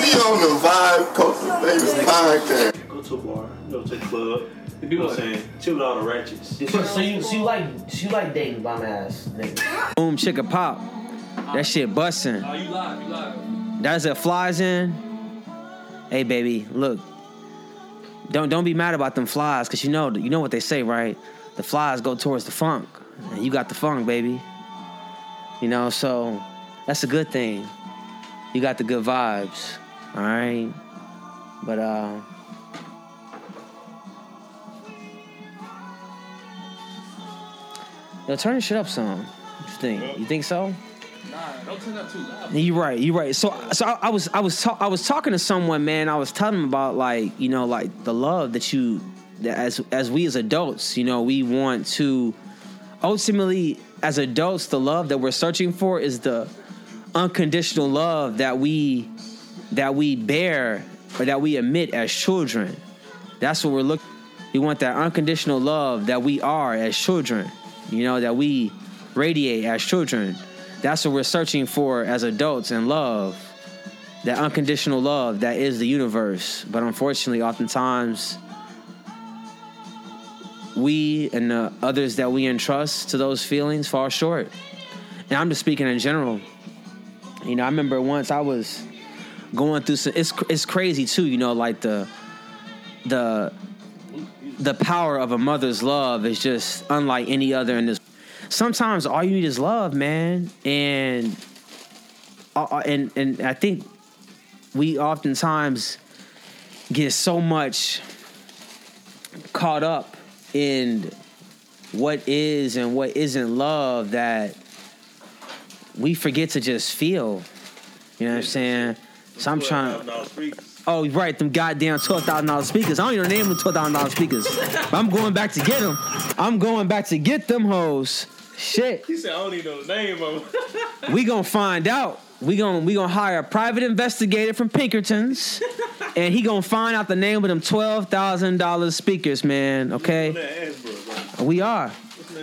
man, we on the Vibe Cultivator podcast. Go to a bar, go to a club. You know what I'm saying? Chill with all the ratchets. So you like dating bum ass niggas? Boom, chicka pop. That shit bussin'. Oh, you live. That's it, flies in. Hey, baby, look. Don't be mad about them flies, cause you know what they say, right? The flies go towards the funk, and you got the funk, baby. You know, so that's a good thing. You got the good vibes, all right? But yo, turn your shit up some. What you think? You think so? Nah, don't turn up too loud. You're right. So I was talking to someone, man. I was telling them about like the love that as we as adults, you know, we want to ultimately as adults, the love that we're searching for is the unconditional love that we bear or that we emit as children. That's what we're looking. We want that unconditional love that we are as children, you know, that we radiate as children. That's what we're searching for as adults in love, that unconditional love that is the universe. But unfortunately, oftentimes, we and the others that we entrust to those feelings fall short. And I'm just speaking in general. You know, I remember once I was going through some... It's crazy, too, you know, like the power of a mother's love is just unlike any other in this. Sometimes all you need is love, man, and I think we oftentimes get so much caught up in what is and what isn't love that we forget to just feel. You know what I'm saying? So I'm trying. Oh, right, them goddamn $12,000 speakers. I don't even name them $12,000 speakers. But I'm going back to get them. I'm going back to get them hoes. Shit. He said I don't even know the name of them. We gonna find out. We gonna hire a private investigator from Pinkerton's, and he gonna find out the name of them $12,000 speakers, man. Okay. We are.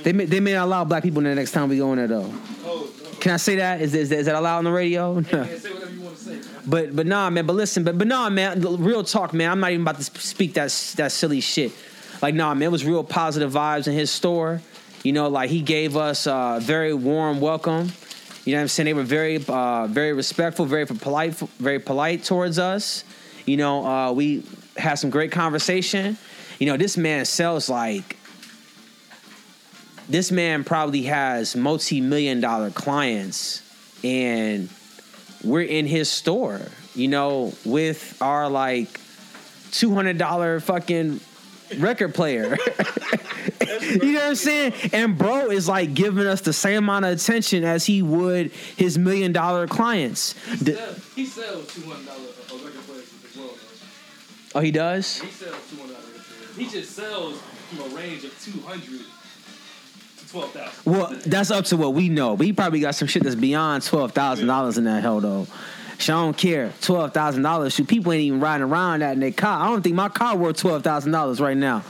They may not allow black people in there next time we go in there though. Oh, no. Can I say that? Is that allowed on the radio? Hey, man, say whatever you want to say. But nah, man. But listen, but nah, man. Real talk, man. I'm not even about to speak that silly shit. Like nah, man. It was real positive vibes in his store. You know, like he gave us a very warm welcome. You know what I'm saying? They were very, very respectful, very polite towards us. You know, we had some great conversation. You know, this man sells like. This man probably has multi-million-dollar clients, and we're in his store, you know, with our like $200 fucking record player. You know what I'm saying? And bro is like giving us the same amount of attention as he would his $1 million clients. He sells $200 record players as well. Oh, he does? He sells $200 record players. He just sells from a range of 200. Well, that's up to what we know. But he probably got some shit that's beyond $12,000 in that hell though. So I don't care. $12,000. Shoot, people ain't even riding around that in their car. I don't think my car worth $12,000 right now.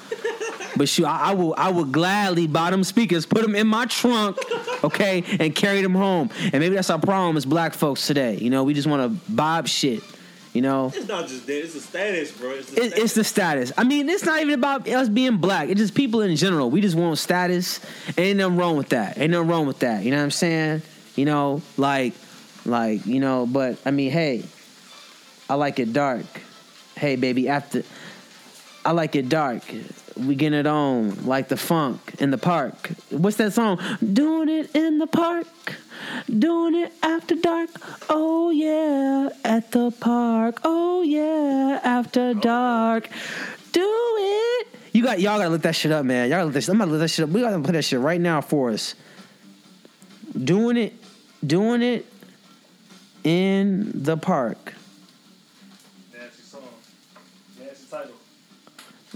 But shoot, I would gladly buy them speakers, put them in my trunk, okay, and carry them home. And maybe that's our problem as black folks today. You know, we just want to bob shit. You know, it's not just that. It's the status, bro. It's the status. I mean, it's not even about us being black. It's just people in general. We just want status. Ain't nothing wrong with that. You know what I'm saying? You know, like you know. But I mean, hey, I like it dark. Hey, baby, after I like it dark. We getting it on like the funk in the park. What's that song? Doing it in the park, doing it after dark. Oh yeah, at the park. Oh yeah, after dark. Do it. You got y'all gotta look that shit up, man. Y'all gotta look that shit. I'm gonna look that shit up. We gotta play that shit right now for us. Doing it in the park. That's your song. That's your title.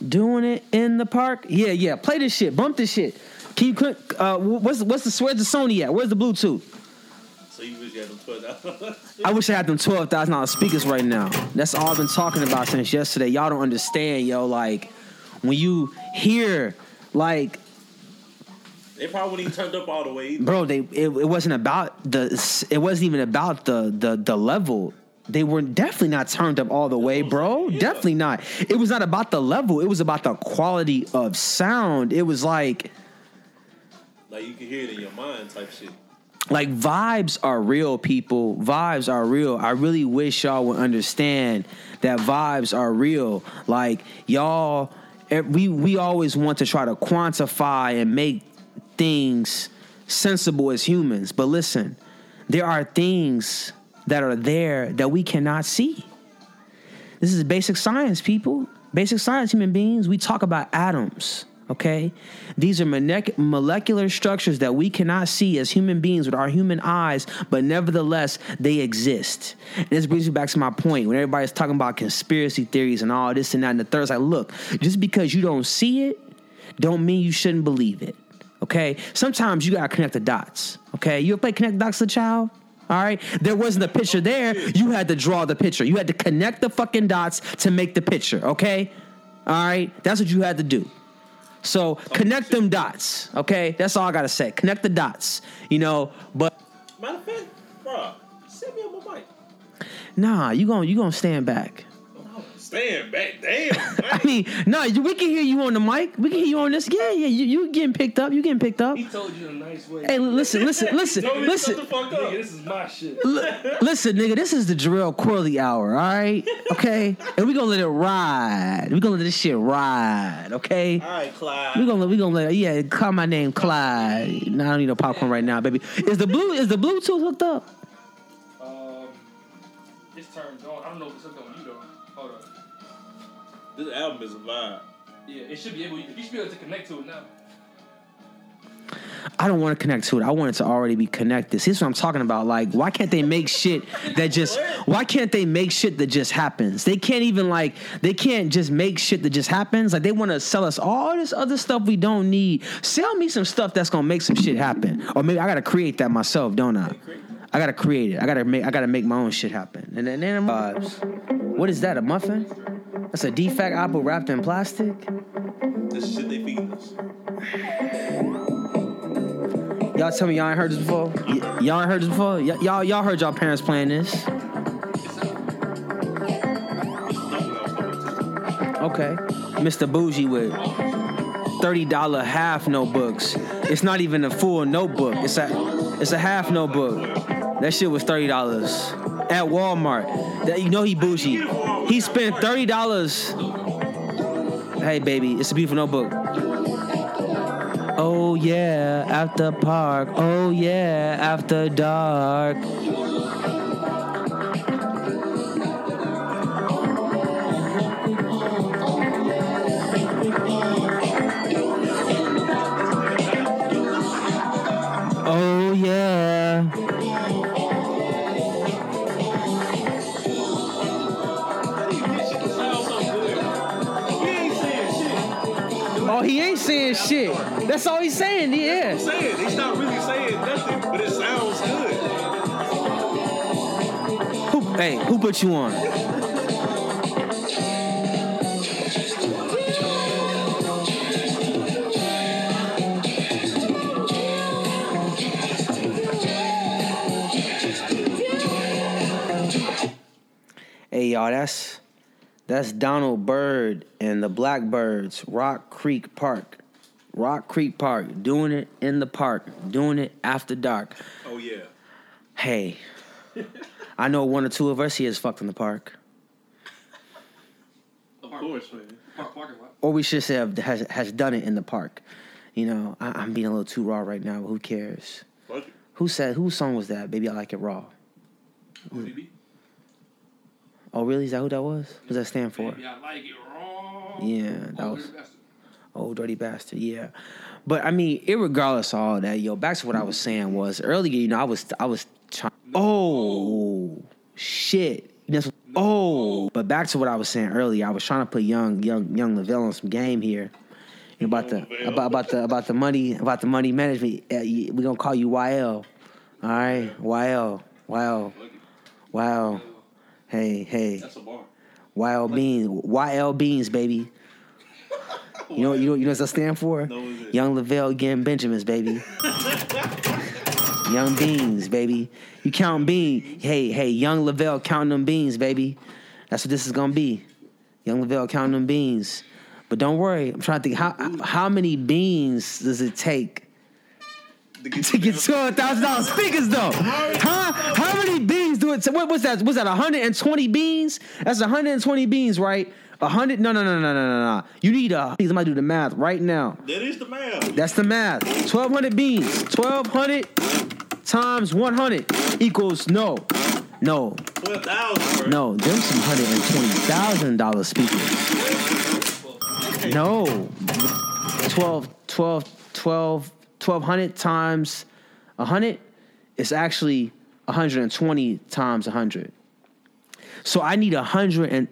Doing it in the park. Yeah. Play this shit. Bump this shit. Can you click? Where's the Sony at? Where's the Bluetooth? So you wish you had them $12. I wish I had them $12,000 speakers right now. That's all I've been talking about since yesterday. Y'all don't understand, yo. Like when you hear, like they probably wouldn't even turned up all the way either. Bro, it wasn't even about the level. they were definitely not turned up all the way, bro. Yeah. Definitely not. It was not about the level. It was about the quality of sound. It was like you could hear it in your mind type shit. Like, vibes are real, people. Vibes are real. I really wish y'all would understand that vibes are real. Like, y'all, we always want to try to quantify and make things sensible as humans. But listen, there are things that are there that we cannot see. This is basic science, people. Basic science, human beings. We talk about atoms. Okay, these are molecular structures that we cannot see as human beings with our human eyes, but nevertheless, they exist. And this brings me back to my point when everybody's talking about conspiracy theories and all this and that and the third. It's like, look, just because you don't see it, don't mean you shouldn't believe it. Okay, sometimes you gotta connect the dots. Okay, you ever play Connect Dots as a child? All right, there wasn't a picture there. You had to draw the picture. You had to connect the fucking dots to make the picture. Okay, all right, that's what you had to do. So connect them dots, okay? That's all I gotta say. Connect the dots, you know. But matter of fact, bro, send me on my mic. Nah, you gonna stand back. Stand back, damn. I mean, nah, we can hear you on the mic. We can hear you on this. Yeah. You getting picked up? You getting picked up? He told you in a nice way. Hey, listen. He told me listen. To shut the fuck up. Nigga, this is my shit. Listen, nigga, this is the Jarrell Corley hour. All right, okay, and we gonna let it ride. We gonna let this shit ride. Okay. All right, Clyde. We gonna let call my name, Clyde. No, I don't need no popcorn right now, baby. Is the Bluetooth hooked up? It's turned on. I don't know if it's hooked up on you though. Hold on. This album is a vibe. Yeah, it should be able. You should be able to connect to it now. I don't want to connect to it. I want it to already be connected. See, this is what I'm talking about. Like, why can't they make shit that just? Why can't they make shit that just happens? They can't even like. They can't just make shit that just happens. Like, they want to sell us all this other stuff we don't need. Sell me some stuff that's gonna make some shit happen. Or maybe I gotta create that myself, don't I? I gotta create it. I gotta make my own shit happen. And then what is that? A muffin? That's a defect apple wrapped in plastic. This shit they feed us. Y'all tell me y'all ain't heard this before. Y'all ain't heard this before. Y'all heard y'all parents playing this. Okay, Mr. Bougie with $30 half notebooks. It's not even a full notebook. It's a half notebook. That shit was $30 at Walmart. That, you know he bougie. He spent $30. Hey, baby, it's a beautiful notebook. Oh, yeah, after park. Oh, yeah, after dark. Oh, yeah. He ain't saying shit. That's all he's saying. Yeah. That's what I'm saying. He's not really saying nothing, but it sounds good. Who put you on? Hey, y'all, that's Donald Byrd and the Blackbirds, Rock Creek Park. Rock Creek Park, doing it in the park, doing it after dark. Oh, yeah. Hey, I know one or two of us here is fucked in the park. Of course, man. Or we should say has done it in the park. You know, I'm being a little too raw right now, but who cares? What? Whose song was that? Baby, I Like It Raw. Baby? Oh, really? Is that who that was? What does that stand for? Baby, I like it raw. Yeah, that was Dirty Bastard. Old Dirty Bastard, yeah. But, I mean, irregardless of all that, yo, back to what I was saying was, earlier, you know, I was trying... No. Oh, shit. No. Oh. But back to what I was saying earlier, I was trying to put young Lavelle on some game here. You know, about the money management. We're going to call you YL. All right? YL. YL. Wow. Hey. That's a bar. YL Beans. YL Beans, baby. You know what that stand for? No, Young Lavelle Again Benjamins, baby. Young beans, baby. You count beans. Hey, young Lavelle counting them beans, baby. That's what this is gonna be. Young Lavelle counting them beans. But don't worry, I'm trying to think how many beans does it take to get $12,000 speakers though? Huh? How many beans do it? What's that? Was that 120 beans? That's 120 beans, right? 100? No. You need I'm gonna do the math right now. That is the math. That's the math. 1,200 beans. 1,200 times 100 equals no. 12,000. No, there's some $120,000 speakers. No. 1,200 times 100 is actually 120 times 100. So I need 100 and...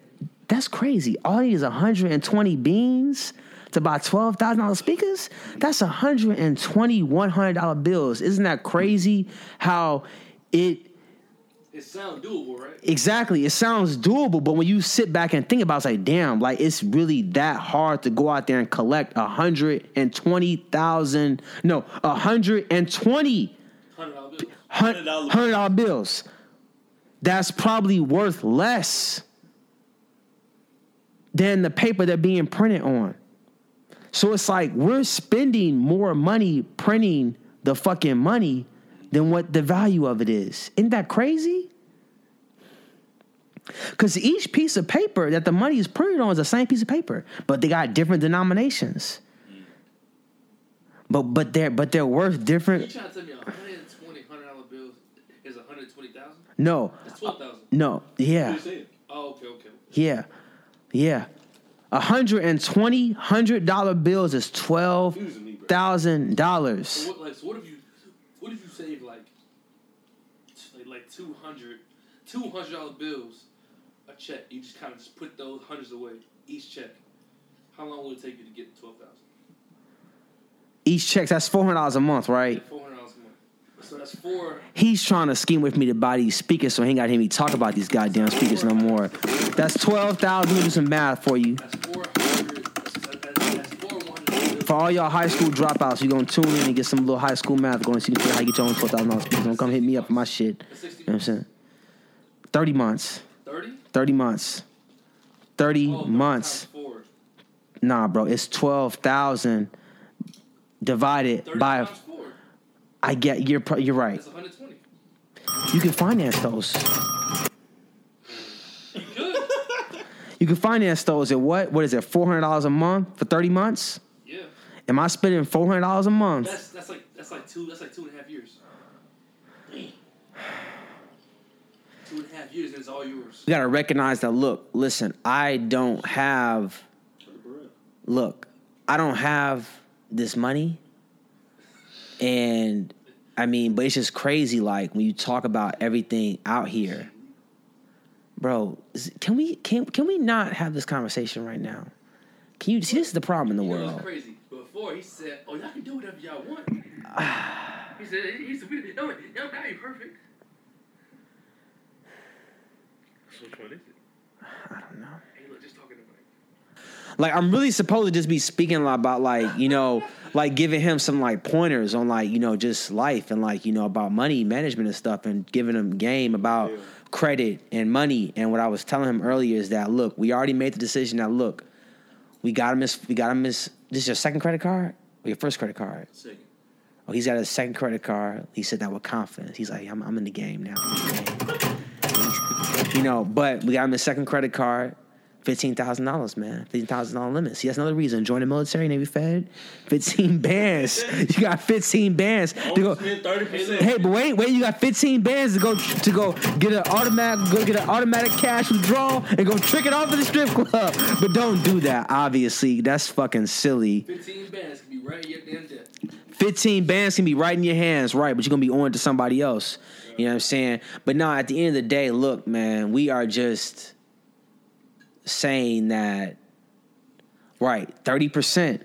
That's crazy. All I need is 120 beans to buy $12,000 speakers? That's 120 $100 bills. Isn't that crazy how it... It sounds doable, right? Exactly. It sounds doable, but when you sit back and think about it, it's like, damn, like it's really that hard to go out there and collect 120 $100 bills. That's probably worth less than the paper they're being printed on. So it's like we're spending more money printing the fucking money than what the value of it is. Isn't that crazy? Because each piece of paper that the money is printed on is the same piece of paper, but they got different denominations. But they're worth different. You're trying to tell me $120 bills is $120,000? No. It's $12,000. No. Yeah. What are you saying? Oh, okay. Yeah. Yeah, $120 bills is $12,000. So what if you save like $200 bills a check? You just kind of just put those hundreds away each check. How long would it take you to get to $12,000? Each check, that's $400 a month, right? Yeah, $400 a month. So that's four. He's trying to scheme with me to buy these speakers, so he ain't got to hear me talk about these goddamn speakers no more. That's 12,000. Let me do some math for you. That's 400. That's 400. For all y'all high school dropouts, you're gonna tune in and get some little high school math going, so you can see how you get your own $12,000 speakers. Don't come hit me up for my shit. You know what I'm saying? 30 months. 30. 30 months. 30 months. Nah, bro, it's 12,000 divided by. I get you're right. That's 120. You can finance those. You can finance those at what? What is it? $400 a month for 30 months? Yeah. Am I spending $400 a month? That's like 2.5 years. Dang. 2.5 years, and it's all yours. You gotta recognize that. Look, I don't have this money. And I mean, but it's just crazy. Like when you talk about everything out here, bro. Can we not have this conversation right now? Can you see? This is the problem in the world. It's crazy. Before he said, "Oh, y'all can do whatever y'all want." He said, "No, y'all not be perfect." So which one is it? I don't know. Hey, look, just talking about. Like I'm really supposed to just be speaking a lot about like like giving him some like pointers on like just life and like about money management and stuff, and giving him game about credit and money. And what I was telling him earlier is that look, we already made the decision that look, we got him. This is your second credit card or your first credit card? Second. Oh, he's got his second credit card. He said that with confidence. He's like, I'm in the game now. But we got him his second credit card. $15,000, man. $15,000 limit. See, that's another reason. Join the military, Navy Fed. 15 bands. You got 15 bands to go. 30%. Hey, but wait. You got 15 bands to go get an automatic. Go get an automatic cash withdrawal and go trick it off at the strip club. But don't do that. Obviously, that's fucking silly. 15 bands can be right in your damn debt. 15 bands can be right in your hands, right? But you're gonna be on it to somebody else. You know what I'm saying? But no, at the end of the day, look, man, we are just saying that, right? 30%.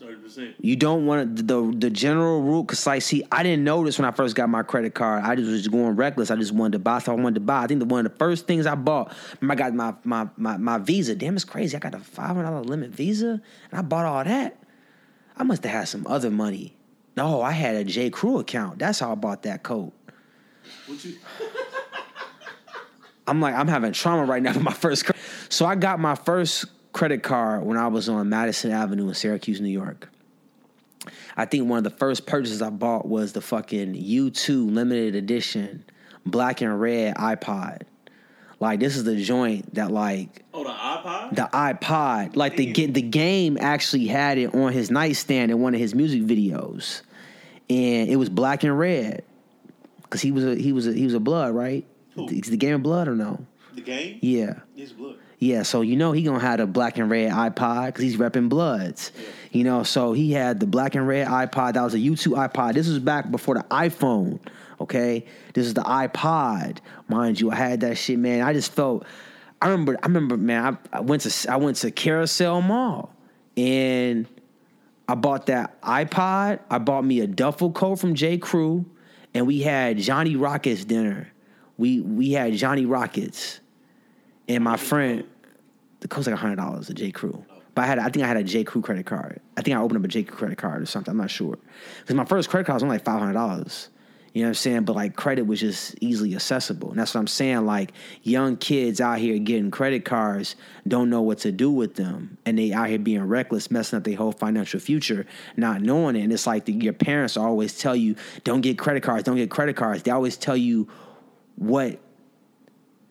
30%. You don't want the general rule, because like, see, I didn't know this when I first got my credit card. I just was going reckless. I just wanted to buy. So I wanted to buy. I think one of the first things I bought, I got my Visa. Damn, it's crazy. I got a $500 limit Visa, and I bought all that. I must have had some other money No, I had a J Crew account. That's how I bought that coat. What you? I'm like, I'm having trauma right now for my first credit. So I got my first credit card when I was on Madison Avenue in Syracuse, New York. I think one of the first purchases I bought was the fucking U2 limited edition black and red iPod. Like, this is the joint that, like... Oh, the iPod? The iPod. Like, the game actually had it on his nightstand in one of his music videos. And it was black and red. Because he was a blood, right? Who? Is the game of blood or no? The game? Yeah. It's blood. Yeah, so you know he going to have the black and red iPod because he's repping Bloods. Yeah. You know, so he had the black and red iPod. That was a U2 iPod. This was back before the iPhone, okay? This is the iPod. Mind you, I had that shit, man. I just felt... I remember, man, I went to Carousel Mall, and I bought that iPod. I bought me a duffel coat from J Crew, and we had Johnny Rockets dinner. We had Johnny Rockets. And my friend, the cost like $100 a J Crew, but I think I had a J Crew credit card. I think I opened up a J Crew credit card or something. I'm not sure because my first credit card was only like $500. You know what I'm saying? But like credit was just easily accessible, and that's what I'm saying. Like young kids out here getting credit cards don't know what to do with them, and they out here being reckless, messing up their whole financial future, not knowing it. And it's like your parents always tell you, "Don't get credit cards. Don't get credit cards." They always tell you what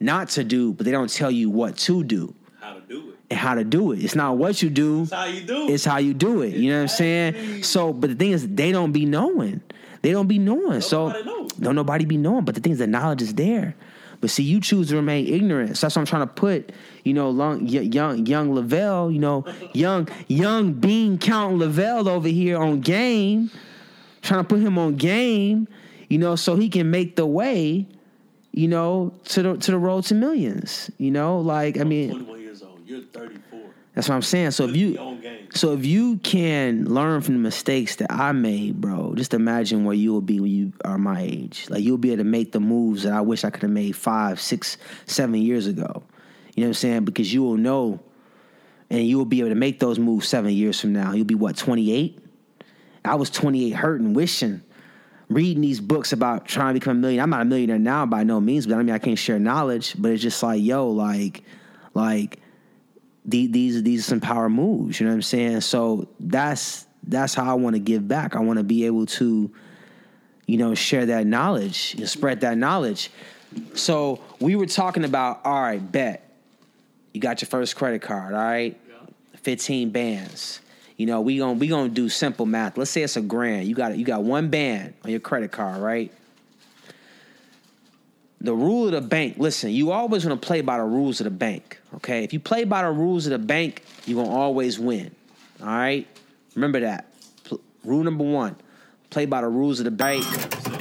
not to do, but they don't tell you what to do. How to do it. And how to do it. It's not what you do. It's how you do it. It's how you do it. You know what I'm saying? So, but the thing is, they don't be knowing. They don't be knowing. So, don't nobody be knowing. But the thing is, the knowledge is there. But see, you choose to remain ignorant. So that's what I'm trying to put, you know, young Lavelle, you know, young bean count Lavelle over here on game, trying to put him on game, you know, so he can make the way, you know, to the road to millions. You know, like I mean, 21 years old. You're 34. That's what I'm saying. So if you can learn from the mistakes that I made, bro, just imagine where you will be when you are my age. Like you'll be able to make the moves that I wish I could have made 5, 6, 7 years ago. You know what I'm saying? Because you will know, and you will be able to make those moves 7 years from now. You'll be what, 28? I was 28, hurting, wishing. Reading these books about trying to become a millionaire. I'm not a millionaire now by no means, but I mean I can't share knowledge. But it's just like, yo, like these are some power moves. You know what I'm saying? So that's how I want to give back. I want to be able to, you know, share that knowledge and spread that knowledge. So we were talking about, all right, bet you got your first credit card, all right, yeah. 15 bands. You know, we gonna do simple math. Let's say it's $1,000. You got one band on your credit card, right? The rule of the bank, listen, you always want to play by the rules of the bank, okay? If you play by the rules of the bank, you're going to always win, all right? Remember that. Rule number one, play by the rules of the bank.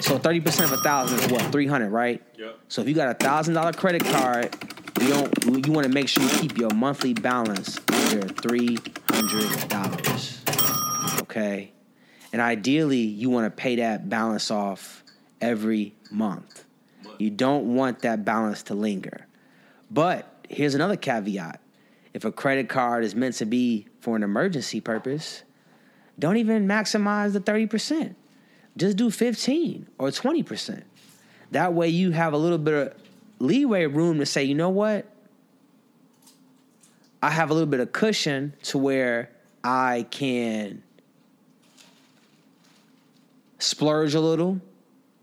So 30% of 1,000 is what, 300, right? Yep. So if you got a $1,000 credit card, you want to make sure you keep your monthly balance under $300, okay? And ideally, you want to pay that balance off every month. You don't want that balance to linger. But here's another caveat. If a credit card is meant to be for an emergency purpose, don't even maximize the 30%. Just do 15 or 20%. That way you have a little bit of leeway room to say, you know what? I have a little bit of cushion to where I can splurge a little,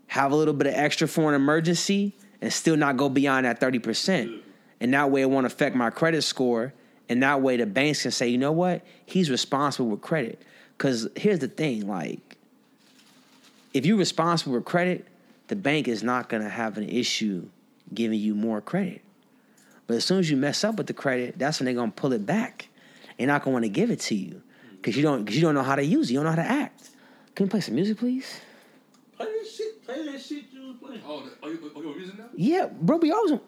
have a little bit of extra for an emergency, and still not go beyond that 30%. And that way it won't affect my credit score. And that way the banks can say, you know what? He's responsible with credit. Because here's the thing, like, if you're responsible with credit, the bank is not going to have an issue giving you more credit. But as soon as you mess up with the credit, that's when they're going to pull it back. They're not going to want to give it to you because you don't know how to use it. You don't know how to act. Can we play some music, please? Play that shit you was playing. Oh, you're using that? Yeah, bro, we always...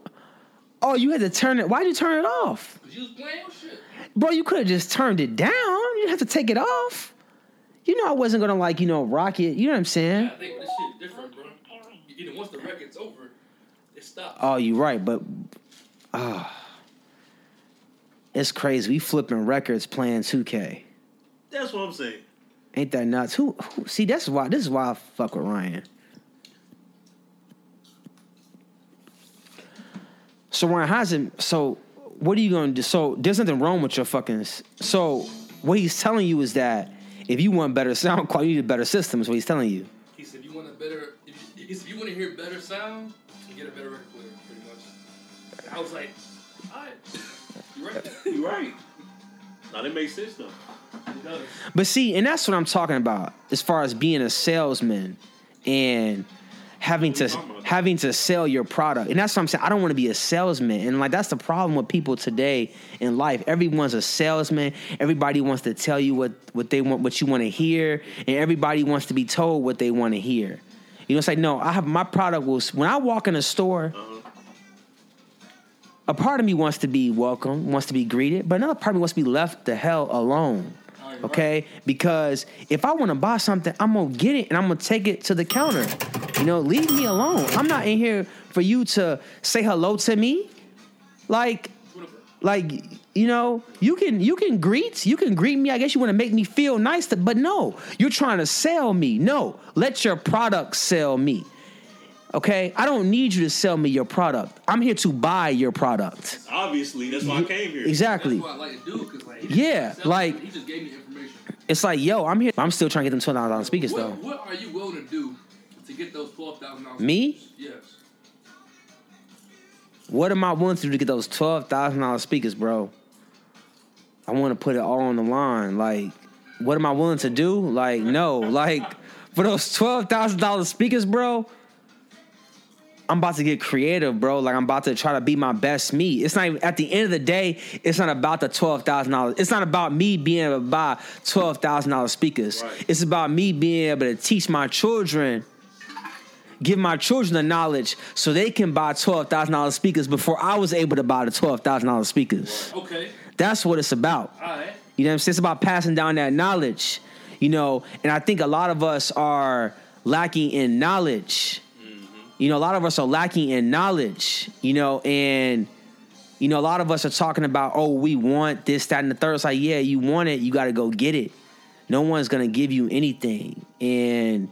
Oh, you had to turn it... Why'd you turn it off? Because you was playing your shit. Bro, you could have just turned it down. You didn't have to take it off. You know I wasn't going to, like, you know, rock it. You know what I'm saying? Yeah, I think this shit different, bro. You know, once the record's over, it stops. Oh, you're right, but... It's crazy. We flipping records playing 2K. That's what I'm saying. Ain't that nuts? Who see, this is why I fuck with Ryan. So Ryan, so what are you gonna do? So there's nothing wrong with your fucking. So what he's telling you is that if you want better sound quality, you need a better system. Is what he's telling you. He said, "You want a better. If you want to hear better sound, you get a better record player, pretty much." I was like, "All right, you're right." Now that makes sense though. But see, and that's what I'm talking about as far as being a salesman and having to sell your product. And that's what I'm saying. I don't want to be a salesman. And like, that's the problem with people today in life. Everyone's a salesman. Everybody wants to tell you what they want, what you want to hear. And everybody wants to be told what they want to hear. You know, it's like, no, I have my product will, when I walk in a store, a part of me wants to be welcomed, wants to be greeted, but another part of me wants to be left the hell alone. Okay, because if I want to buy something, I'm going to get it and I'm going to take it to the counter. You know, leave me alone. I'm not in here for you to say hello to me. Like, you know, you can greet me. I guess you want to make me feel nice, but no, you're trying to sell me. No, let your product sell me. Okay, I don't need you to sell me your product. I'm here to buy your product. Obviously, that's why I came here. Exactly. That's what I like to do, because like, he just gave me information. It's like, yo, I'm here. I'm still trying to get them $12,000 speakers though. What are you willing to do to get those $12,000? Me? Yes. What am I willing to do to get those $12,000 speakers, bro? I want to put it all on the line. Like, what am I willing to do? Like, no, like for those $12,000 speakers, bro. I'm about to get creative, bro. Like, I'm about to try to be my best me. It's not even, at the end of the day, it's not about the $12,000. It's not about me being able to buy $12,000 speakers. Right. It's about me being able to teach my children, give my children the knowledge so they can buy $12,000 speakers before I was able to buy the $12,000 speakers. Right. Okay. That's what it's about. All right. You know what I'm saying? It's about passing down that knowledge, you know? And I think a lot of us are lacking in knowledge. You know, a lot of us are lacking in knowledge, you know, and, you know, a lot of us are talking about, oh, we want this, that, and the third. It's like, yeah, you want it. You got to go get it. No one's going to give you anything. And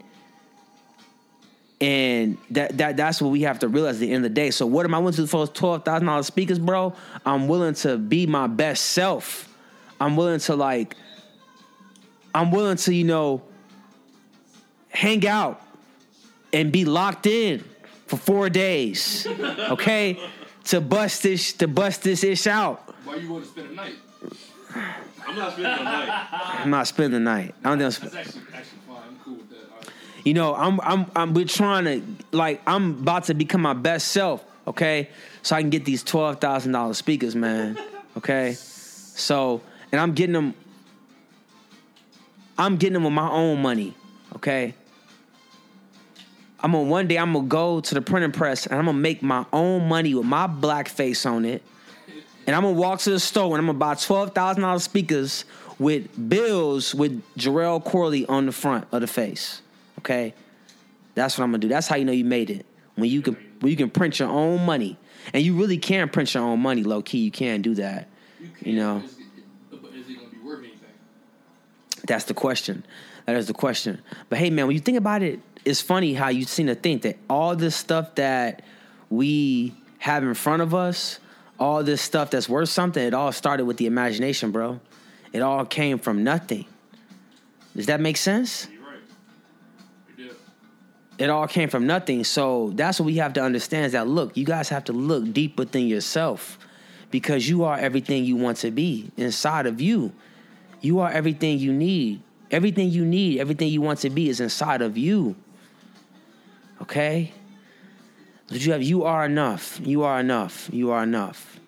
that's what we have to realize at the end of the day. So what am I willing to do for those $12,000 speakers, bro? I'm willing to be my best self. I'm willing to, you know, hang out and be locked in for 4 days, okay? to bust this ish out. Why you want to spend a night? I'm not spending the night. I don't think that's actually fine. I'm cool with that. Right. You know, we're trying to, like, I'm about to become my best self, okay? So I can get these $12,000 speakers, man, okay? So, and I'm getting them with my own money, okay? One day I'm going to go to the printing press and I'm going to make my own money with my black face on it. And I'm going to walk to the store and I'm going to buy $12,000 speakers with bills with Jarrell Corley on the front of the face. Okay? That's what I'm going to do. That's how you know you made it. When you can print your own money. And you really can print your own money, low-key. You can do that. You know? But is it going to be worth anything? That's the question. That is the question. But hey, man, when you think about it, it's funny how you seem to think that all this stuff that we have in front of us, all this stuff that's worth something, it all started with the imagination, bro. It all came from nothing. Does that make sense? You're right. You do. It all came from nothing. So that's what we have to understand is that, look, you guys have to look deep within yourself because you are everything you want to be inside of you. You are everything you need. Everything you need, everything you want to be is inside of you. Okay? But you are enough. You are enough. You are enough.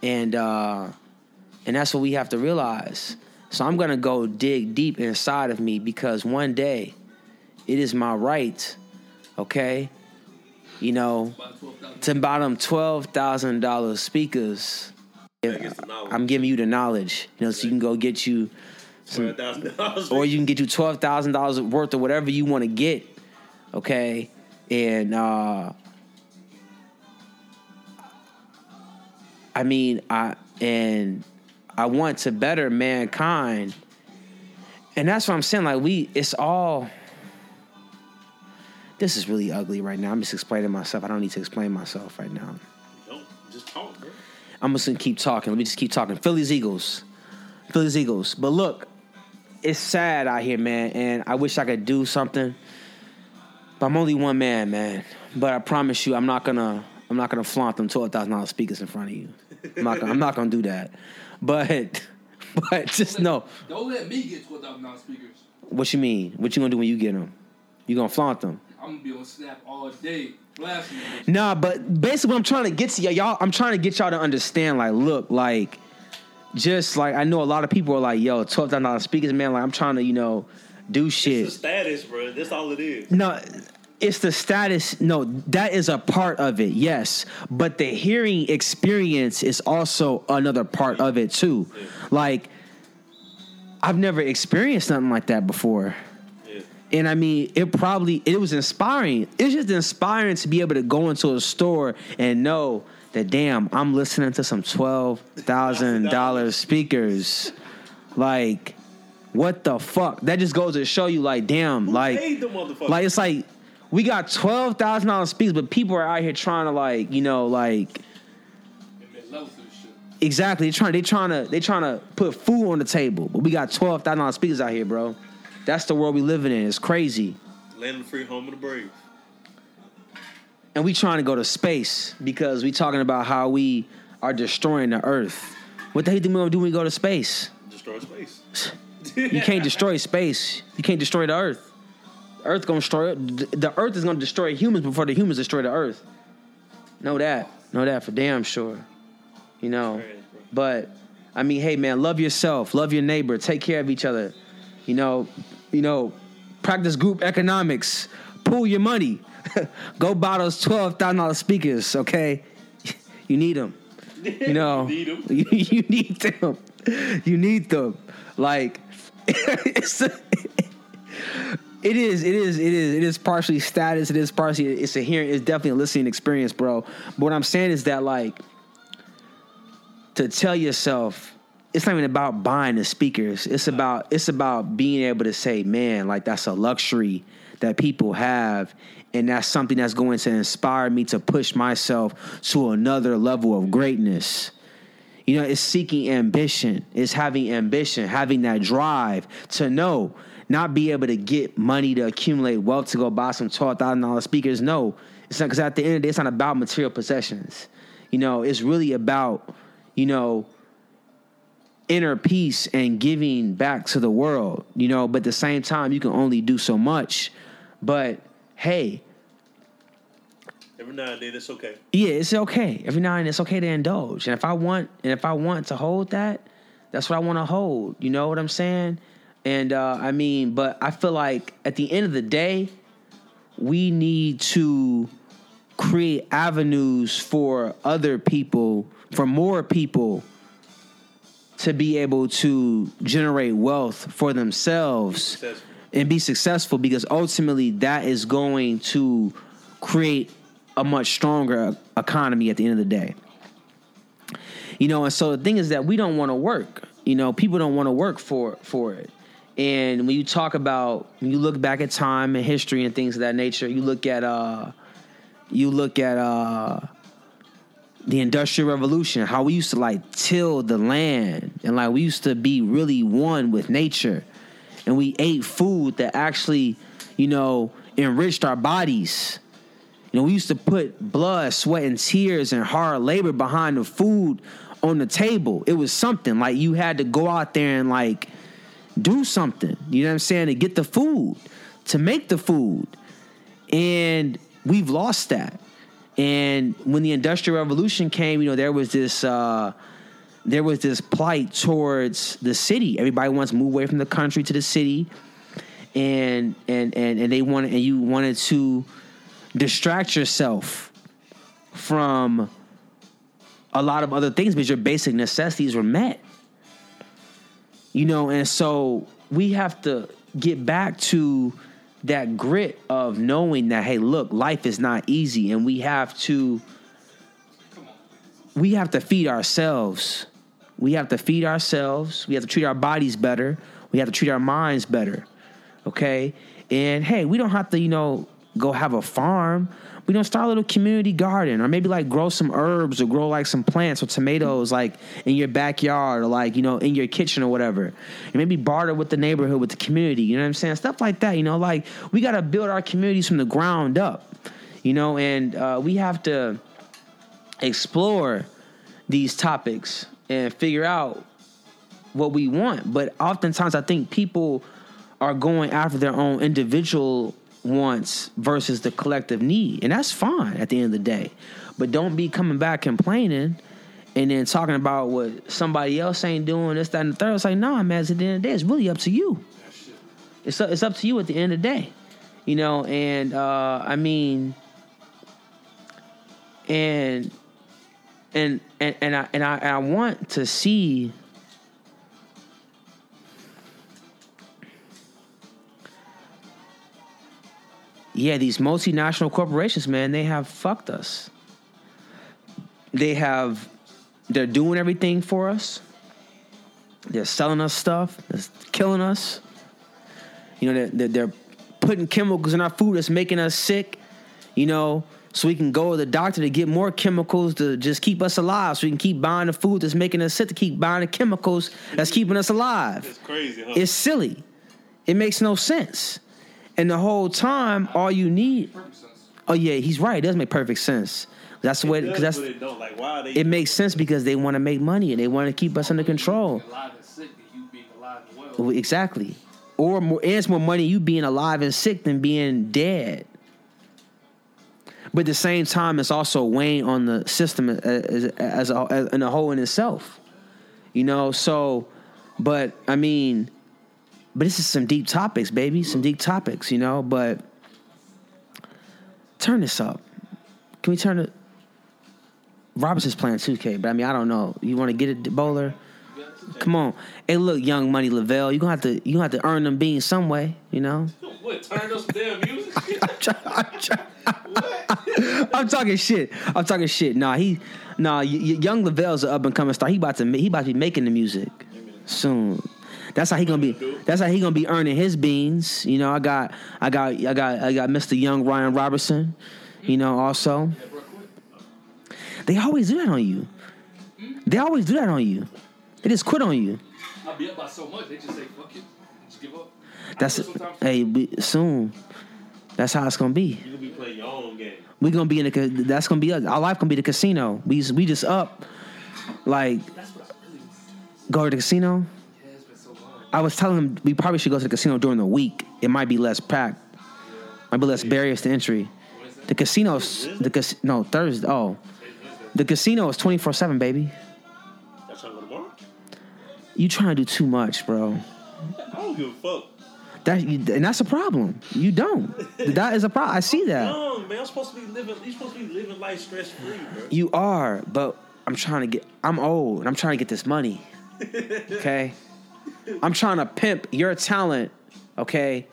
And that's what we have to realize. So I'm going to go dig deep inside of me because one day it is my right, okay, you know, to buy them $12,000 speakers. I'm giving you the knowledge, you know, so you can go get you some, or you can get you $12,000 worth of whatever you want to get. Okay, and I want to better mankind And that's what I'm saying. Like, it's all... This is really ugly right now. I'm just explaining myself. I don't need to explain myself right now. Don't. Just talk, bro. I'm just going to keep talking. Let me just keep talking. Phillies, Eagles. But look, it's sad out here, man. And I wish I could do something. But I'm only one man, man. But I promise you, I'm not gonna flaunt them $12,000 speakers in front of you. I'm not gonna do that. But just know. Don't let me get $12,000 speakers. What you mean? What you gonna do when you get them? You gonna flaunt them? I'm gonna be on Snap all day. Blasting. Nah, but basically what I'm trying to get to y'all, I'm trying to get y'all to understand. Like, look, like, just like I know a lot of people are like, yo, $12,000 speakers, man. Like, I'm trying to, do shit. It's the status, bro. That's all it is. No. It's the status. No, that is a part of it, yes. But the hearing experience is also another part of it, too. Yeah. Like, I've never experienced nothing like that before. Yeah. And, I mean, it was inspiring. It's just inspiring to be able to go into a store and know that, damn, I'm listening to some $12,000 speakers. Like, what the fuck? That just goes to show you, like, damn. Who like, paid the motherfucker? Like, it's like... We got $12,000 speakers, but people are out here trying to, like, exactly. They trying to put food on the table, but we got $12,000 speakers out here, bro. That's the world we living in. It's crazy. Land of the free, home of the brave. And we trying to go to space because we talking about how we are destroying the Earth. What the heck do we gonna do when we go to space? Destroy space. You can't destroy space. You can't destroy the Earth. The Earth is gonna destroy humans before the humans destroy the Earth. Know that for damn sure. But I mean, hey man, love yourself, love your neighbor, take care of each other. Practice group economics. Pool your money. Go buy those $12,000 speakers, okay? You need them. You need them. You need them. Like, It is partially status. It is partially, it's a hearing. It's definitely a listening experience, bro. But what I'm saying is that, like, to tell yourself, it's not even about buying the speakers. It's about being able to say, man, like, that's a luxury that people have, and that's something that's going to inspire me to push myself to another level of greatness. It's seeking ambition. It's having ambition, having that drive to know. Not be able to get money to accumulate wealth to go buy some $12,000 speakers. No, it's not, because at the end of the day, it's not about material possessions. It's really about, inner peace and giving back to the world. But at the same time, you can only do so much. But hey, every now and then it's okay. Yeah, it's okay. Every now and then it's okay to indulge. And if I want to hold that, that's what I want to hold. You know what I'm saying? And, but I feel like at the end of the day, we need to create avenues for other people, for more people to be able to generate wealth for themselves and be successful, because ultimately that is going to create a much stronger economy at the end of the day. And so the thing is that we don't want to work. People don't want to work for it. And when you look back at time and history and things of that nature, you look at the Industrial Revolution, how we used to, like, till the land, and, like, we used to be really one with nature, and we ate food that actually, enriched our bodies. We used to put blood, sweat, and tears and hard labor behind the food on the table. It was something, like, you had to go out there and, like, do something, you know what I'm saying, to get the food, to make the food. And we've lost that. And when the Industrial Revolution came, there was this plight towards the city. Everybody wants to move away from the country to the city, and you wanted to distract yourself from a lot of other things, because your basic necessities were met. And so we have to get back to that grit of knowing that, hey, look, life is not easy, and we have to feed ourselves. We have to treat our bodies better. We have to treat our minds better, okay? And, hey, we don't have to, you know, go have a farm. We don't start a little community garden, or maybe, like, grow some herbs or grow, like, some plants or tomatoes, like, in your backyard or, like, you know, in your kitchen or whatever. And maybe barter with the neighborhood, with the community, you know what I'm saying? Stuff like that, you know, like, we got to build our communities from the ground up, you know, and we have to explore these topics and figure out what we want. But oftentimes I think people are going after their own individual wants versus the collective need, and that's fine at the end of the day. But don't be coming back complaining and then talking about what somebody else ain't doing, this, that, and the third. It's like, nah, man, at the end of the day, it's really up to you. It's up to you at the end of the day, you know. And I mean, and I want to see. Yeah, these multinational corporations, man, they have fucked us. They're doing everything for us. They're selling us stuff that's killing us. You know, they're putting chemicals in our food that's making us sick, you know, so we can go to the doctor to get more chemicals to just keep us alive, so we can keep buying the food that's making us sick, to keep buying the chemicals that's keeping us alive. It's crazy, huh? It's silly. It makes no sense. And the whole time, all you need... Oh, yeah, he's right. It does make perfect sense. That's the way... It does, but it don't. Like, why are they... It makes sense because they want to make money and they want to keep us under control. Alive and sick than you being alive and well. Exactly. Or more, it's more money you being alive and sick than being dead. But at the same time, it's also weighing on the system as a whole in itself. You know, so... But, I mean... But this is some deep topics, baby. Some deep topics, you know. But turn this up. Can we turn it? Robertson's playing 2K, but I mean, I don't know. You want to get it, Bowler? Come on. Hey, look, Young Money Lavelle. You gonna have to earn them beans some way, you know. What? Turn those damn music. I'm talking shit. Nah, Young Lavelle's an up and coming star. He about to be making the music soon. That's how he gonna be earning his beans. You know, I got Mr. Young Ryan Robertson, you know, also. They always do that on you. They just quit on you. I'll be up by so much, they just say, fuck it. Just give up. Soon. That's how it's gonna be. You gonna be playing your own game. We gonna be in the that's gonna be us. Our life gonna be the casino. We just up like that's what I really go to the casino. I was telling him we probably should go to the casino during the week. It might be less packed. Might be less barriers to entry. Thursday. Oh, the casino is 24/7, baby. Y'all trying to go tomorrow? You trying to do too much, bro. I don't give a fuck. That's a problem. You don't. That is a problem. I see that. Young, man, you're supposed to be living life stress free, bro. You are, but I'm old and I'm trying to get this money. Okay. I'm trying to pimp your talent, okay,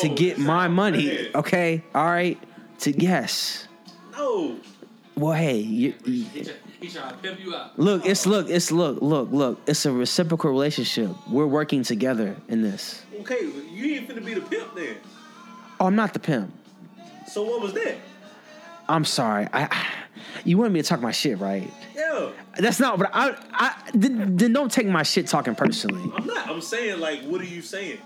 to get my money, bad. Okay, all right, to yes. No. Well, hey, he's trying to pimp you out. Look, it's a reciprocal relationship. We're working together in this. Okay, you ain't finna be the pimp then. Oh, I'm not the pimp. So what was that? I'm sorry. You wanted me to talk my shit, right? Yeah. That's not. But I don't take my shit talking personally. I'm not. I'm saying, like, what are you saying?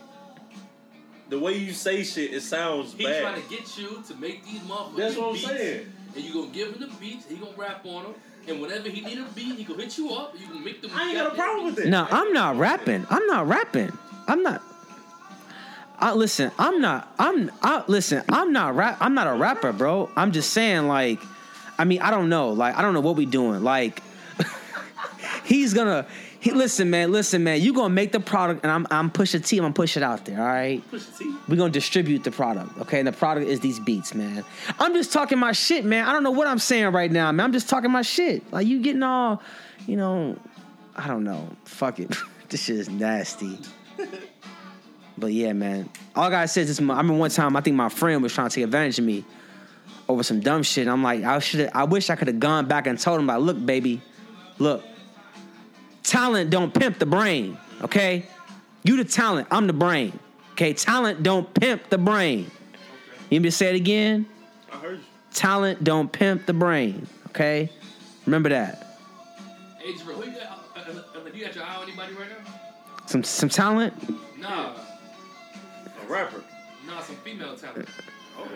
The way you say shit, it sounds bad. He's trying to get you to make these motherfuckers. That's what I'm saying. And you gonna give him the beats. He gonna rap on them. And whenever he need a beat, he gonna hit you up. You gonna make them. I ain't got a problem with it. No, I'm not rapping. I'm not a rapper, bro. I'm just saying, like, I mean, I don't know. Like, I don't know what we doing. Like, listen, man. You gonna make the product, and I'm Pusha T. I'm gonna push it out there. All right. Pusha T. We gonna distribute the product, okay? And the product is these beats, man. I'm just talking my shit, man. I don't know what I'm saying right now, man. I'm just talking my shit. Like, you getting all, you know, I don't know. Fuck it. This shit is nasty. But yeah, man. All I gotta say is this. I remember one time, I think my friend was trying to take advantage of me over some dumb shit. And I'm like, I wish I could have gone back and told him, like, look, baby, talent don't pimp the brain, okay? You the talent, I'm the brain. Okay, talent don't pimp the brain. Okay. You want me to say it again? I heard you. Talent don't pimp the brain. Okay? Remember that. Hey, Jarrell, do you got your eye on anybody right now? Some talent? Nah. A rapper? Nah, some female talent. Okay.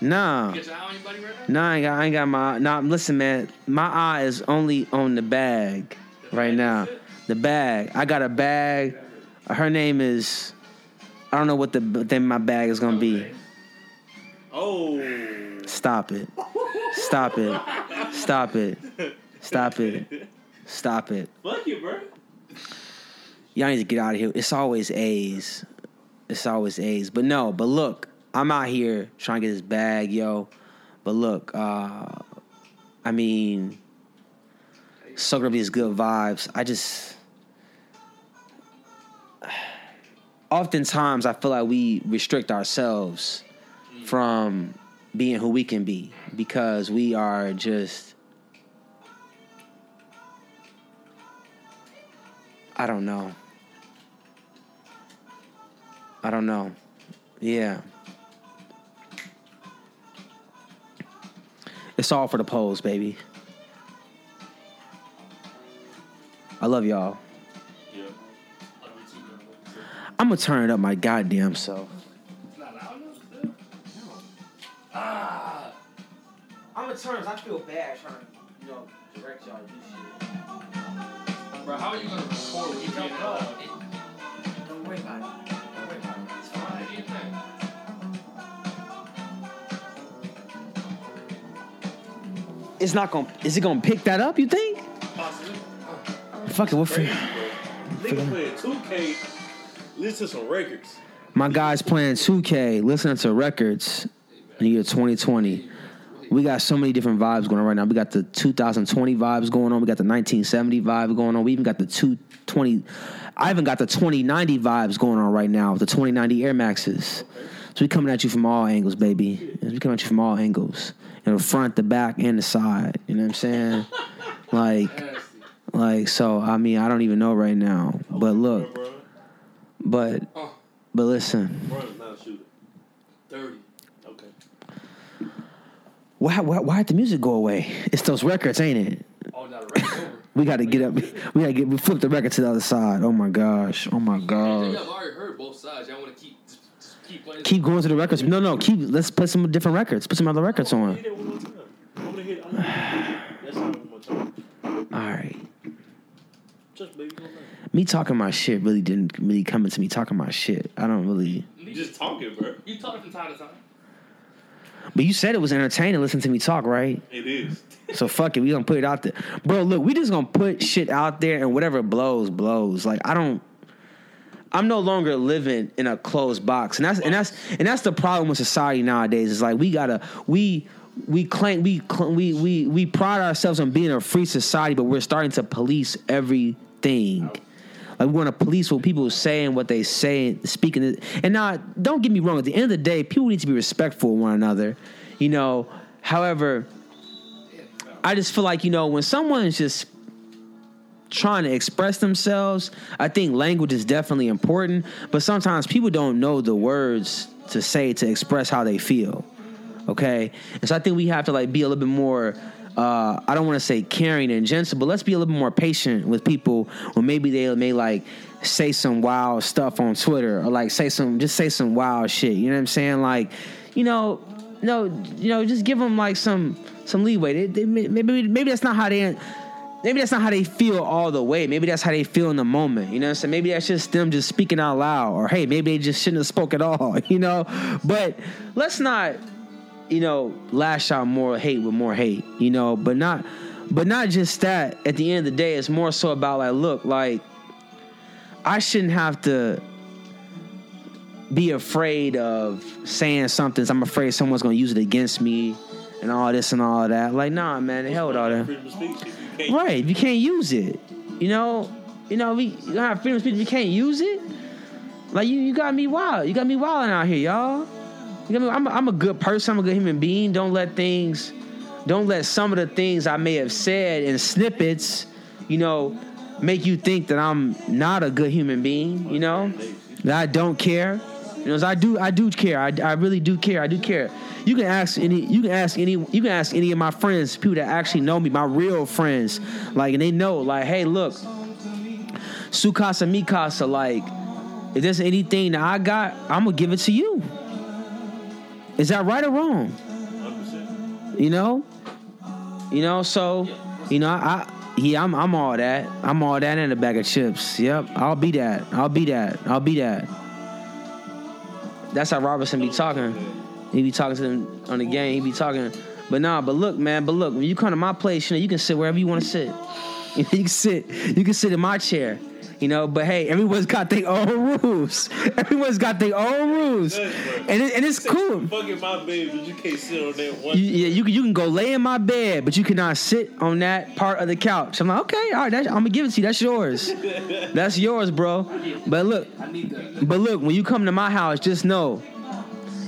Nah. You got your eye on anybody right now? Nah, I ain't got my eye. Nah, listen, man. My eye is only on the bag right now. The bag. I got a bag. Her name is... I don't know what the name of my bag is going to be. Oh. Stop it. Stop it. Stop it. Stop it. Stop it. Fuck you, bro. Y'all need to get out of here. It's always A's. It's always A's. But no, but look, I'm out here trying to get this bag, yo. But look, I mean... soaking up these good vibes. I just... oftentimes I feel like we restrict ourselves from being who we can be because we are just... I don't know. Yeah. It's all for the polls, baby. I love y'all. Yeah. I'm gonna turn it up my goddamn self. It's not loud enough still? No. I'm gonna turn it up. I feel bad trying to, direct y'all to do shit. Bro, how are you gonna record when you don't know? Don't worry about it. It's fine. What do you think? It's not gonna... Is it gonna pick that up, you think? Possibly. Fuck it, what for? Nigga playing 2K, listen to some records. My guy's playing 2K, listening to records in the year 2020. We got so many different vibes going on right now. We got the 2020 vibes going on. We got the 1970 vibe going on. We even got the 220. I even got the 2090 vibes going on right now with the 2090 Air Maxes. So we coming at you from all angles, baby. We coming at you from all angles. You know, the front, the back, and the side. You know what I'm saying? Like, so, I mean, I don't even know right now. But look, but listen. Bron's not a shooter. 30. Okay. Why did the music go away? It's those records, ain't it? Oh, now the record's over. We got to get up. We flip the record to the other side. Oh, my gosh. Oh, my gosh. Y'all already heard both sides. Y'all want to keep playing. Keep going to the records. No. Let's put some different records. Put some other records on. That's not one more time. All right. Me talking my shit really didn't really come into me talking my shit. I don't really... You just talking, bro. You talking from time to time. But you said it was entertaining listening to me talk, right? It is. So fuck it. We gonna put it out there. Bro, look, we just gonna put shit out there and whatever blows. Like, I'm no longer living in a closed box. And that's the problem with society nowadays. It's like we pride ourselves on being a free society, but we're starting to police everything. Like, we want to police what people say and what they say, speaking. And now, don't get me wrong. At the end of the day, people need to be respectful of one another. However, I just feel like when someone's just trying to express themselves, I think language is definitely important. But sometimes people don't know the words to say to express how they feel. Okay, and so I think we have to be a little bit more, I don't want to say caring and gentle, but let's be a little bit more patient with people. Or maybe they may say some wild stuff on Twitter, or say some wild shit. You know what I'm saying? Just give them some leeway. Maybe that's not how they... Maybe that's not how they feel all the way. Maybe that's how they feel in the moment. You know what I'm saying? Maybe that's just them just speaking out loud. Or hey, maybe they just shouldn't have spoke at all. But let's not... lash out more hate with more hate, but not just that. At the end of the day, it's more so about I shouldn't have to be afraid of saying something. I'm afraid someone's gonna use it against me and all this and all that. Nah, man, the hell with all that. Right, if you can't use it, we have freedom of speech. If you can't use it, you got me wild. You got me wilding out here, y'all. I'm a good person. I'm a good human being. Don't let some of the things I may have said in snippets, make you think that I'm not a good human being, you know, that I don't care. You know, I do care. I really do care. I do care. You can ask any of my friends, people that actually know me, my real friends, like, and they know, like, hey, look, su casa, mi casa, like, if there's anything that I got, I'm gonna give it to you. Is that right or wrong? 100%. You know. So, you know, I'm all that. I'm all that in a bag of chips. Yep, I'll be that. That's how Robertson be talking. He be talking to them on the game. He be talking. But look, man, when you come to my place, you know, you can sit wherever you want to sit. You can sit in my chair. You know, but hey, everyone's got their own rules. And it's cool. Fuck in my bed, but you can't sit on that one. Yeah, you can go lay in my bed, but you cannot sit on that part of the couch. I'm like, okay, all right, I'm gonna give it to you. That's yours. That's yours, bro. But look, when you come to my house, just know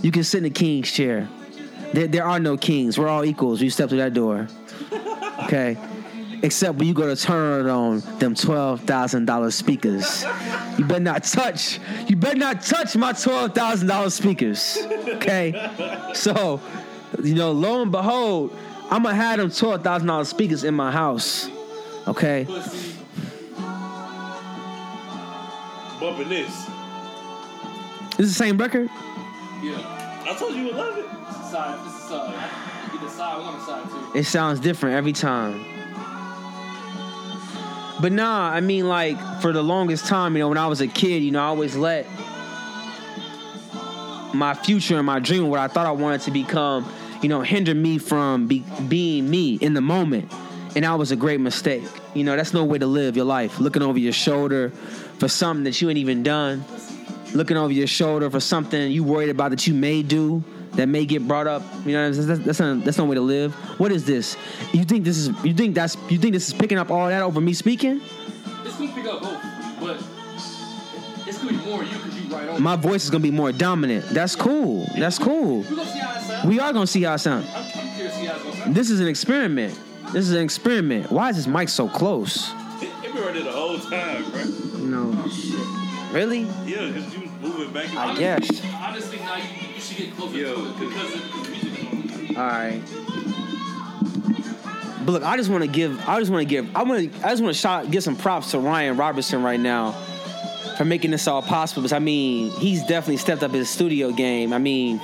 you can sit in the king's chair. There are no kings. We're all equals when you step through that door. Okay. Except when you go to turn on them $12,000 speakers. You better not touch my $12,000 speakers. Okay? So, you know, lo and behold, I'm going to have them $12,000 speakers in my house. Okay? Bumping this. This is the same record? Yeah. I told you would love it. This is side. You can decide. We're on the side, too. It sounds different every time. But nah, I mean, like, for the longest time, you know, when I was a kid, you know, I always let my future and my dream, what I thought I wanted to become, you know, hinder me from being me in the moment. And that was a great mistake. You know, that's no way to live your life, looking over your shoulder for something that you ain't even done, looking over your shoulder for something you worried about that you may do, that may get brought up. You know, that's no way to live. What is this? You think this is picking up all that over me speaking? This gonna pick up both, but it's gonna be more you because you right on. My voice is gonna be more dominant. That's cool. We are gonna see how it sounds. I'm curious to see how it's gonna sound. This is an experiment. Why is this mic so close? It been right there the whole time, bro. No. Oh, shit. Really? Yeah, because you was moving back and forth. I guess. Honestly, now you should get closer to it because alright. But look, I just want to give some props to Ryan Robertson right now for making this all possible. Because I mean, he's definitely stepped up his studio game. I mean,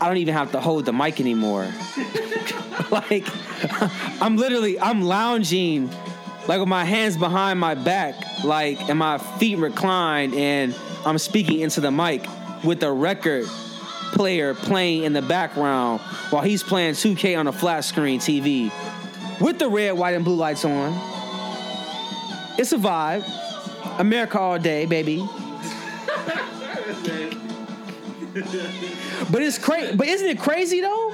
I don't even have to hold the mic anymore. Like, I'm lounging, like, with my hands behind my back, like, and my feet reclined, and I'm speaking into the mic with a record player playing in the background while he's playing 2K on a flat screen TV with the red, white, and blue lights on. It's a vibe. America all day, baby. But it's crazy. But isn't it crazy though?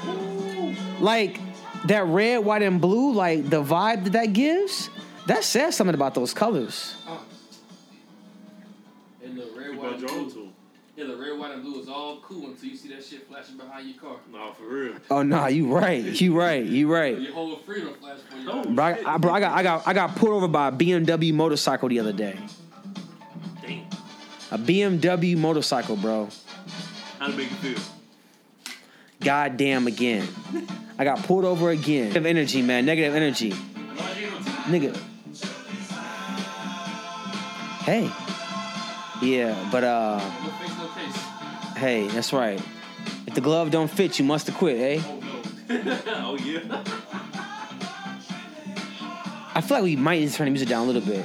Like, that red, white, and blue, like, the vibe that gives, that says something about those colors. And the red, white, and blue. Yeah, the red, white, and blue is all cool until you see that shit flashing behind your car. Nah, for real. Oh, nah, you right. Your whole freedom flash for you. Oh, bro, I got pulled over by a BMW motorcycle the other day. Damn. A BMW motorcycle, bro. How'd it make you feel? Goddamn again. I got pulled over again. Negative energy. Nigga. Hey. Yeah, but hey, that's right. If the glove don't fit, you must have quit, eh? Oh yeah. I feel like we might need to turn the music down a little bit.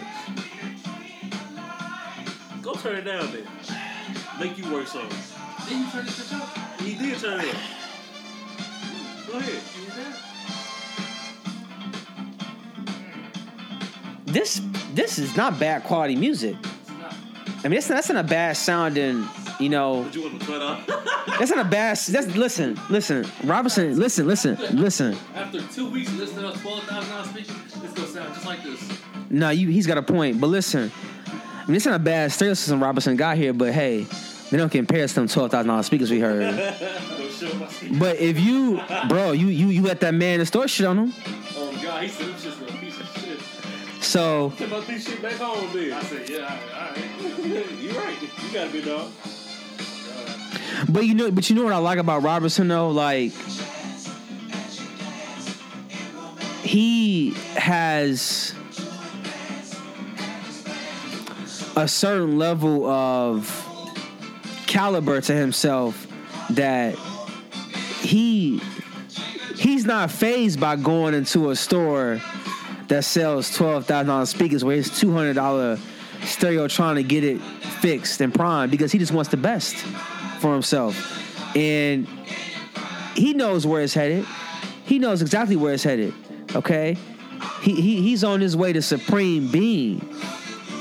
Go turn it down, then. Make you work something. Did you turn this bitch up? He did turn it up. Go ahead. This is not bad quality music. I mean, that's not a bad sounding, you know. Would you want to cut off? That's not a bad. Listen, Robertson. Listen. After 2 weeks of listening to 12,000 speakers, it's gonna sound just like this. No, he's got a point. But listen, I mean, it's not a bad stereo system Robertson got here. But hey, they don't compare us to them $12,000 speakers we heard. But if you, bro, you let that man in the store shit on him. Oh God, he said them shit's a piece of shit. So can I these shit back home, dude? I said, yeah, all right. You're right. You got to be dog. But you know what I like about Robertson though, like he has a certain level of caliber to himself that he's not fazed by going into a store that sells $12,000 speakers where his $200 stereo trying to get it fixed and primed, because he just wants the best for himself, and he knows where it's headed. He knows exactly where it's headed. Okay, he's on his way to supreme being,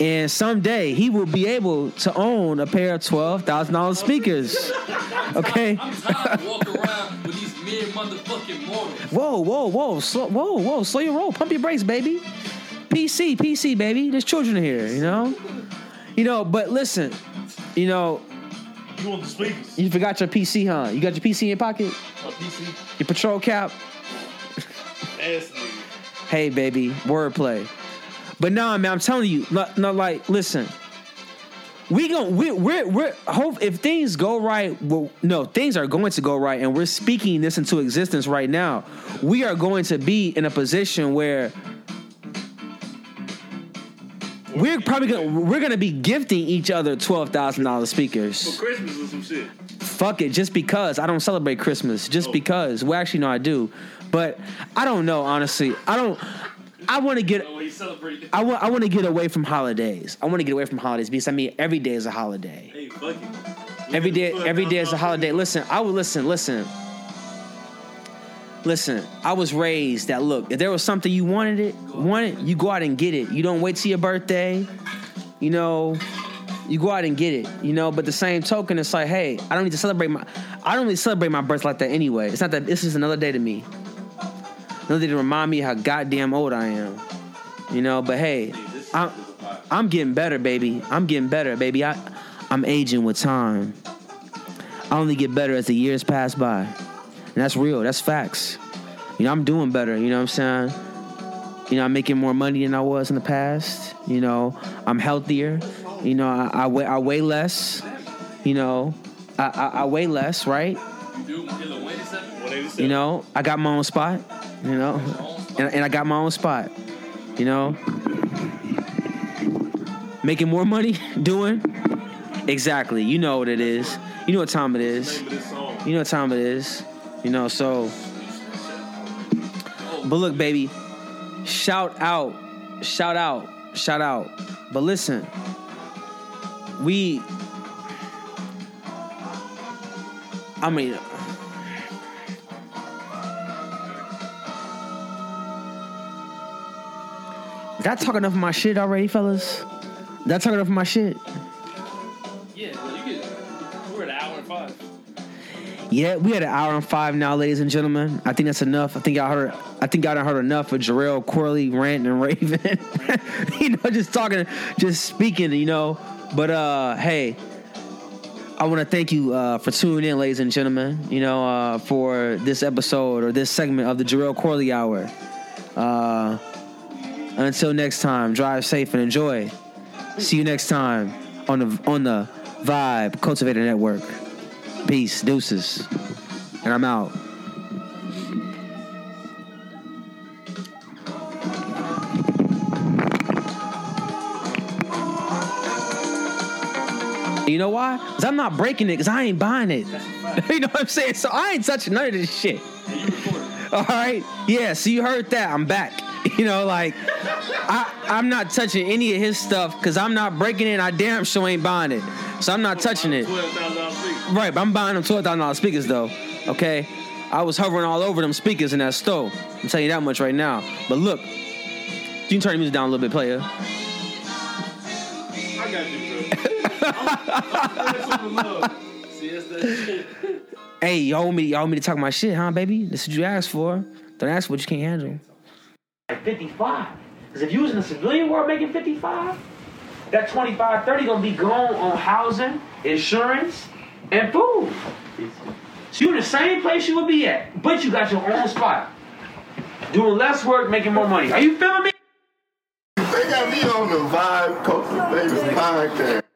and someday he will be able to own a pair of $12,000 speakers. Okay. I'm tired of walking around with these mid motherfucking morons. Slow your roll. Pump your brakes, baby. PC, baby. There's children here. You know. But listen, You want the speakers. You forgot your PC, huh? You got your PC in your pocket? My PC. Your patrol cap? Ass nigga. Hey, baby. Wordplay. But nah, man, I'm telling you. No, like, listen. Hope if things go right, things are going to go right, and we're speaking this into existence right now. We are going to be in a position where we're gonna be gifting each other $12,000 speakers for Christmas or some shit. Fuck it, just because I don't celebrate Christmas, because I do, but I don't know honestly. I want to get away from holidays. I want to get away from holidays because I mean every day is a holiday. Hey, fuck it. Every day is a holiday. Listen, I was raised that, look, if there was something you wanted, you go out and get it. You don't wait till your birthday. You go out and get it. But the same token, it's like, hey, I don't need to celebrate my birth like that anyway. It's not that, this is another day to me. Another day to remind me how goddamn old I am. But hey, I'm getting better, baby. I'm aging with time. I only get better as the years pass by. And that's real. That's facts. I'm doing better. You know what I'm saying? I'm making more money than I was in the past. I'm healthier. I weigh less. I weigh less, right? I got my own spot. And I got my own spot. Making more money, doing exactly. You know what it is. You know what time it is. So, but look, baby, shout out. But listen, did I talk enough of my shit already, fellas? Did I talk enough of my shit? Yeah, we're at an hour and 5. Yeah, we had an hour and 5 now, ladies and gentlemen. I think that's enough. I think y'all heard enough of Jarrell Corley ranting and raving. Just speaking. But hey, I want to thank you for tuning in, ladies and gentlemen. For this episode or this segment of the Jarrell Corley Hour. Until next time, drive safe and enjoy. See you next time on the Vibe Cultivator Network. Peace, deuces, and I'm out. You know why? Because I'm not breaking it, because I ain't buying it. You know what I'm saying? So I ain't touching none of this shit. All right? Yeah, so you heard that. I'm back. I'm not touching any of his stuff because I'm not breaking it and I damn sure ain't buying it. So I'm not touching it. Right, but I'm buying them $12,000 speakers though. Okay? I was hovering all over them speakers in that store. I'm telling you that much right now. But look, you can turn the music down a little bit, player. I got you, bro. See, that's that shit. Hey, y'all want me to talk my shit, huh, baby? This is what you asked for. Don't ask what you can't handle. 55. Because if you was in the civilian world making 55, that 25, 30 going to be gone on housing, insurance, and food. So you're in the same place you would be at, but you got your own spot. Doing less work, making more money. Are you feeling me? on the Vibe Cultivator Podcast.